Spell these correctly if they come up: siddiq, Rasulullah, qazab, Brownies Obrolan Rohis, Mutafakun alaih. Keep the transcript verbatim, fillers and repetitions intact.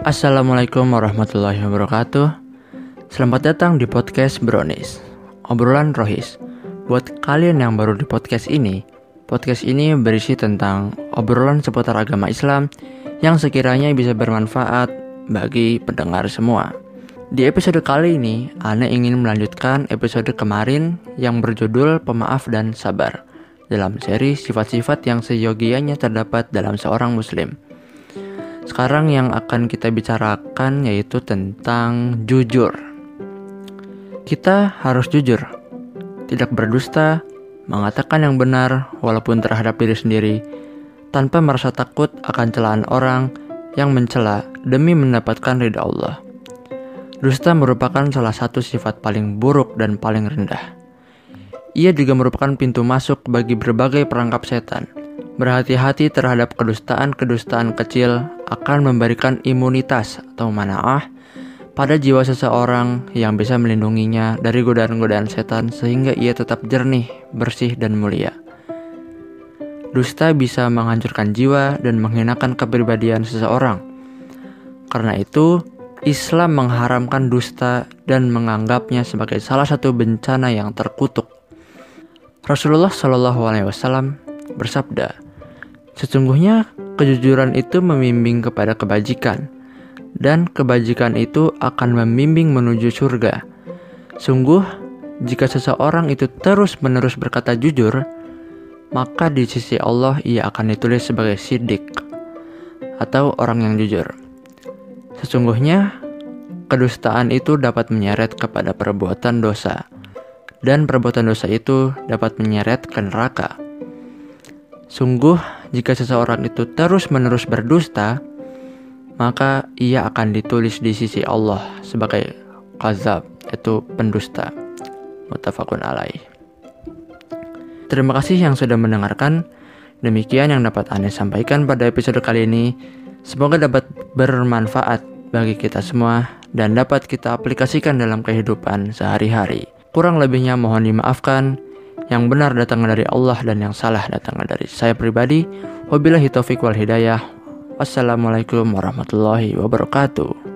Assalamualaikum warahmatullahi wabarakatuh. Selamat datang di podcast Brownies Obrolan Rohis. Buat kalian yang baru di podcast ini, podcast ini berisi tentang obrolan seputar agama Islam yang sekiranya bisa bermanfaat bagi pendengar semua. Di episode kali ini, Ana ingin melanjutkan episode kemarin yang berjudul Pemaaf dan Sabar dalam seri sifat-sifat yang seyogianya terdapat dalam seorang muslim. Sekarang yang akan kita bicarakan yaitu tentang jujur. Kita harus jujur, tidak berdusta, mengatakan yang benar walaupun terhadap diri sendiri, tanpa merasa takut akan celaan orang yang mencela demi mendapatkan ridha Allah. Dusta merupakan salah satu sifat paling buruk dan paling rendah. Ia juga merupakan pintu masuk bagi berbagai perangkap setan. Berhati-hati terhadap kedustaan-kedustaan kecil akan memberikan imunitas atau mana'ah pada jiwa seseorang yang bisa melindunginya dari godaan-godaan setan sehingga ia tetap jernih, bersih, dan mulia. Dusta bisa menghancurkan jiwa dan menghinakan kepribadian seseorang. Karena itu, Islam mengharamkan dusta dan menganggapnya sebagai salah satu bencana yang terkutuk. Rasulullah shallallahu alaihi wasallam bersabda, "Sesungguhnya kejujuran itu membimbing kepada kebajikan, dan kebajikan itu akan membimbing menuju surga. Sungguh, jika seseorang itu terus-menerus berkata jujur, maka di sisi Allah ia akan ditulis sebagai siddiq atau orang yang jujur. Sesungguhnya, kedustaan itu dapat menyeret kepada perbuatan dosa, dan perbuatan dosa itu dapat menyeret ke neraka. Sungguh, jika seseorang itu terus-menerus berdusta, maka ia akan ditulis di sisi Allah sebagai qazab, yaitu pendusta." Mutafakun alaih. Terima kasih yang sudah mendengarkan. Demikian yang dapat Ana sampaikan pada episode kali ini. Semoga dapat bermanfaat bagi kita semua dan dapat kita aplikasikan dalam kehidupan sehari-hari. Kurang lebihnya mohon dimaafkan. Yang benar datangnya dari Allah dan yang salah datangnya dari saya pribadi. Wabillahi taufiq wal hidayah. Wassalamualaikum warahmatullahi wabarakatuh.